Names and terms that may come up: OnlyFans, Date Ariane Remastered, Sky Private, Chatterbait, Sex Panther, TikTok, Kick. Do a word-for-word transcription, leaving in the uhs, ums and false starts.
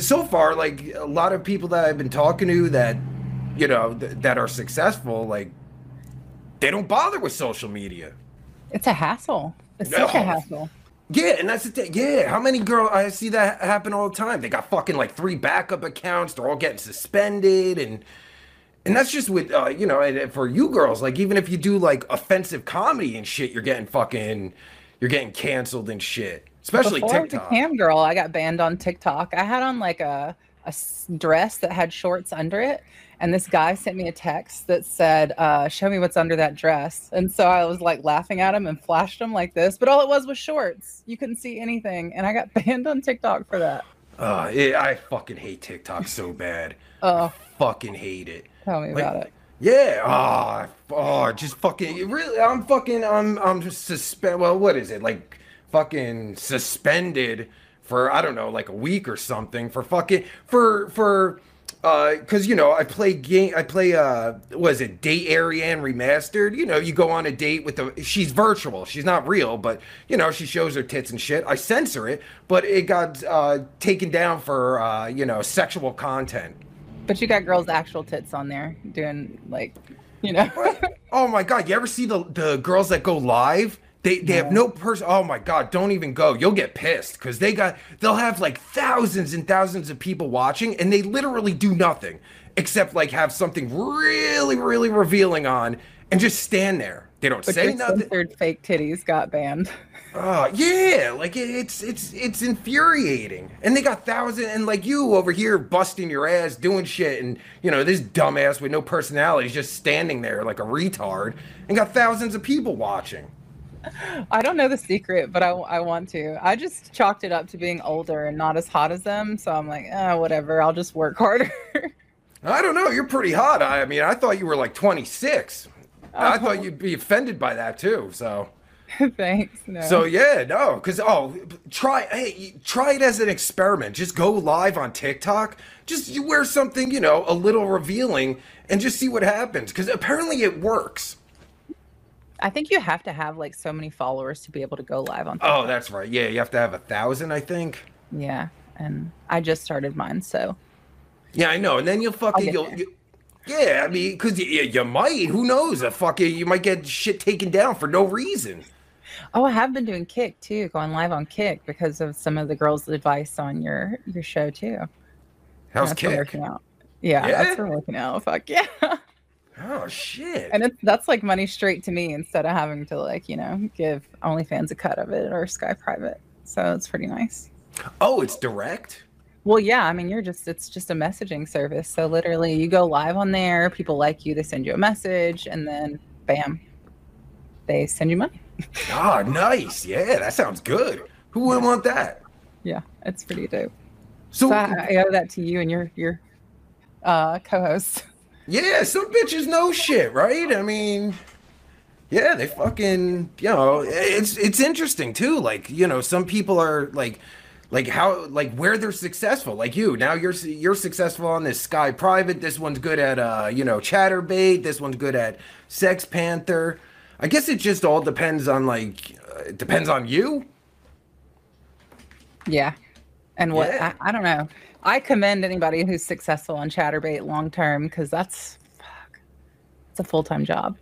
so far, like a lot of people that I've been talking to that, you know, th that are successful, like they don't bother with social media. It's a hassle. It's no. such a hassle. Yeah, and that's the thing. Yeah, how many girls I see that happen all the time? They got fucking like three backup accounts. They're all getting suspended, and and that's just with uh, you know. And for you girls, like even if you do like offensive comedy and shit, you're getting fucking, you're getting canceled and shit. Especially Before TikTok. I was a cam girl, I got banned on TikTok. I had on like a a dress that had shorts under it, and this guy sent me a text that said, uh, "Show me what's under that dress." And so I was like laughing at him and flashed him like this, but all it was was shorts. You couldn't see anything, and I got banned on TikTok for that. Uh, it, I fucking hate TikTok so bad. Oh, I fucking hate it. Tell me like, about it. Yeah. Oh, oh, just fucking really. I'm fucking. I'm. I'm just suspend. Well, what is it like? Fucking suspended for I don't know like a week or something for fucking for for uh because you know I play game I play uh was it Date Ariane Remastered. You know, you go on a date with the she's virtual, she's not real, but you know she shows her tits and shit. I censor it, but it got uh taken down for uh you know sexual content. But you got girls' actual tits on there doing like you know oh my god, you ever see the the girls that go live? They, they yeah. have no person. Oh my God, don't even go. You'll get pissed because they got, they'll have like thousands and thousands of people watching and they literally do nothing except like have something really, really revealing on and just stand there. They don't but say nothing. Fake titties got banned. Oh yeah. Like it, it's, it's, it's infuriating. And they got thousands and like you over here busting your ass doing shit. And you know, this dumbass with no personality is just standing there like a retard and got thousands of people watching. I don't know the secret, but I, I want to. I just chalked it up to being older and not as hot as them. So I'm like, eh, whatever. I'll just work harder. I don't know. You're pretty hot. I, I mean, I thought you were like twenty-six. Oh. I thought you'd be offended by that too. So thanks. No. So yeah, no, because oh, try hey, try it as an experiment. Just go live on TikTok. Just you wear something, you know, a little revealing, and just see what happens. Because apparently it works. I think you have to have like so many followers to be able to go live on TikTok. Oh, that's right. Yeah, you have to have a thousand, I think. Yeah, and I just started mine, so. Yeah, I know, and then you'll fucking you'll. You, yeah, I mean, because you, you might. Who knows? A fucking you might get shit taken down for no reason. Oh, I have been doing Kick too, going live on Kick because of some of the girls' advice on your your show too. How's Kick? Yeah, yeah, that's been working out. Fuck yeah. Oh shit! And it's, that's like money straight to me instead of having to like you know give OnlyFans a cut of it or Sky Private. So it's pretty nice. Oh, it's direct. Well, yeah. I mean, you're just it's just a messaging service. So literally, you go live on there. People like you. They send you a message, and then bam, they send you money. Ah, oh, nice. Yeah, that sounds good. Who wouldn't want that? Yeah, it's pretty dope. So, so I, I owe that to you and your your uh, co-host. Yeah, some bitches know shit, right? I mean, yeah, they fucking, you know, it's it's interesting too. Like, you know, some people are like, like how, like where they're successful. Like you, now you're you're successful on this Sky Private. This one's good at, uh, you know, Chatterbait. This one's good at Sex Panther. I guess it just all depends on like, uh, it depends on you. Yeah, and what yeah. I, I don't know. I commend anybody who's successful on Chatterbait long term because that's fuck, it's a full time job.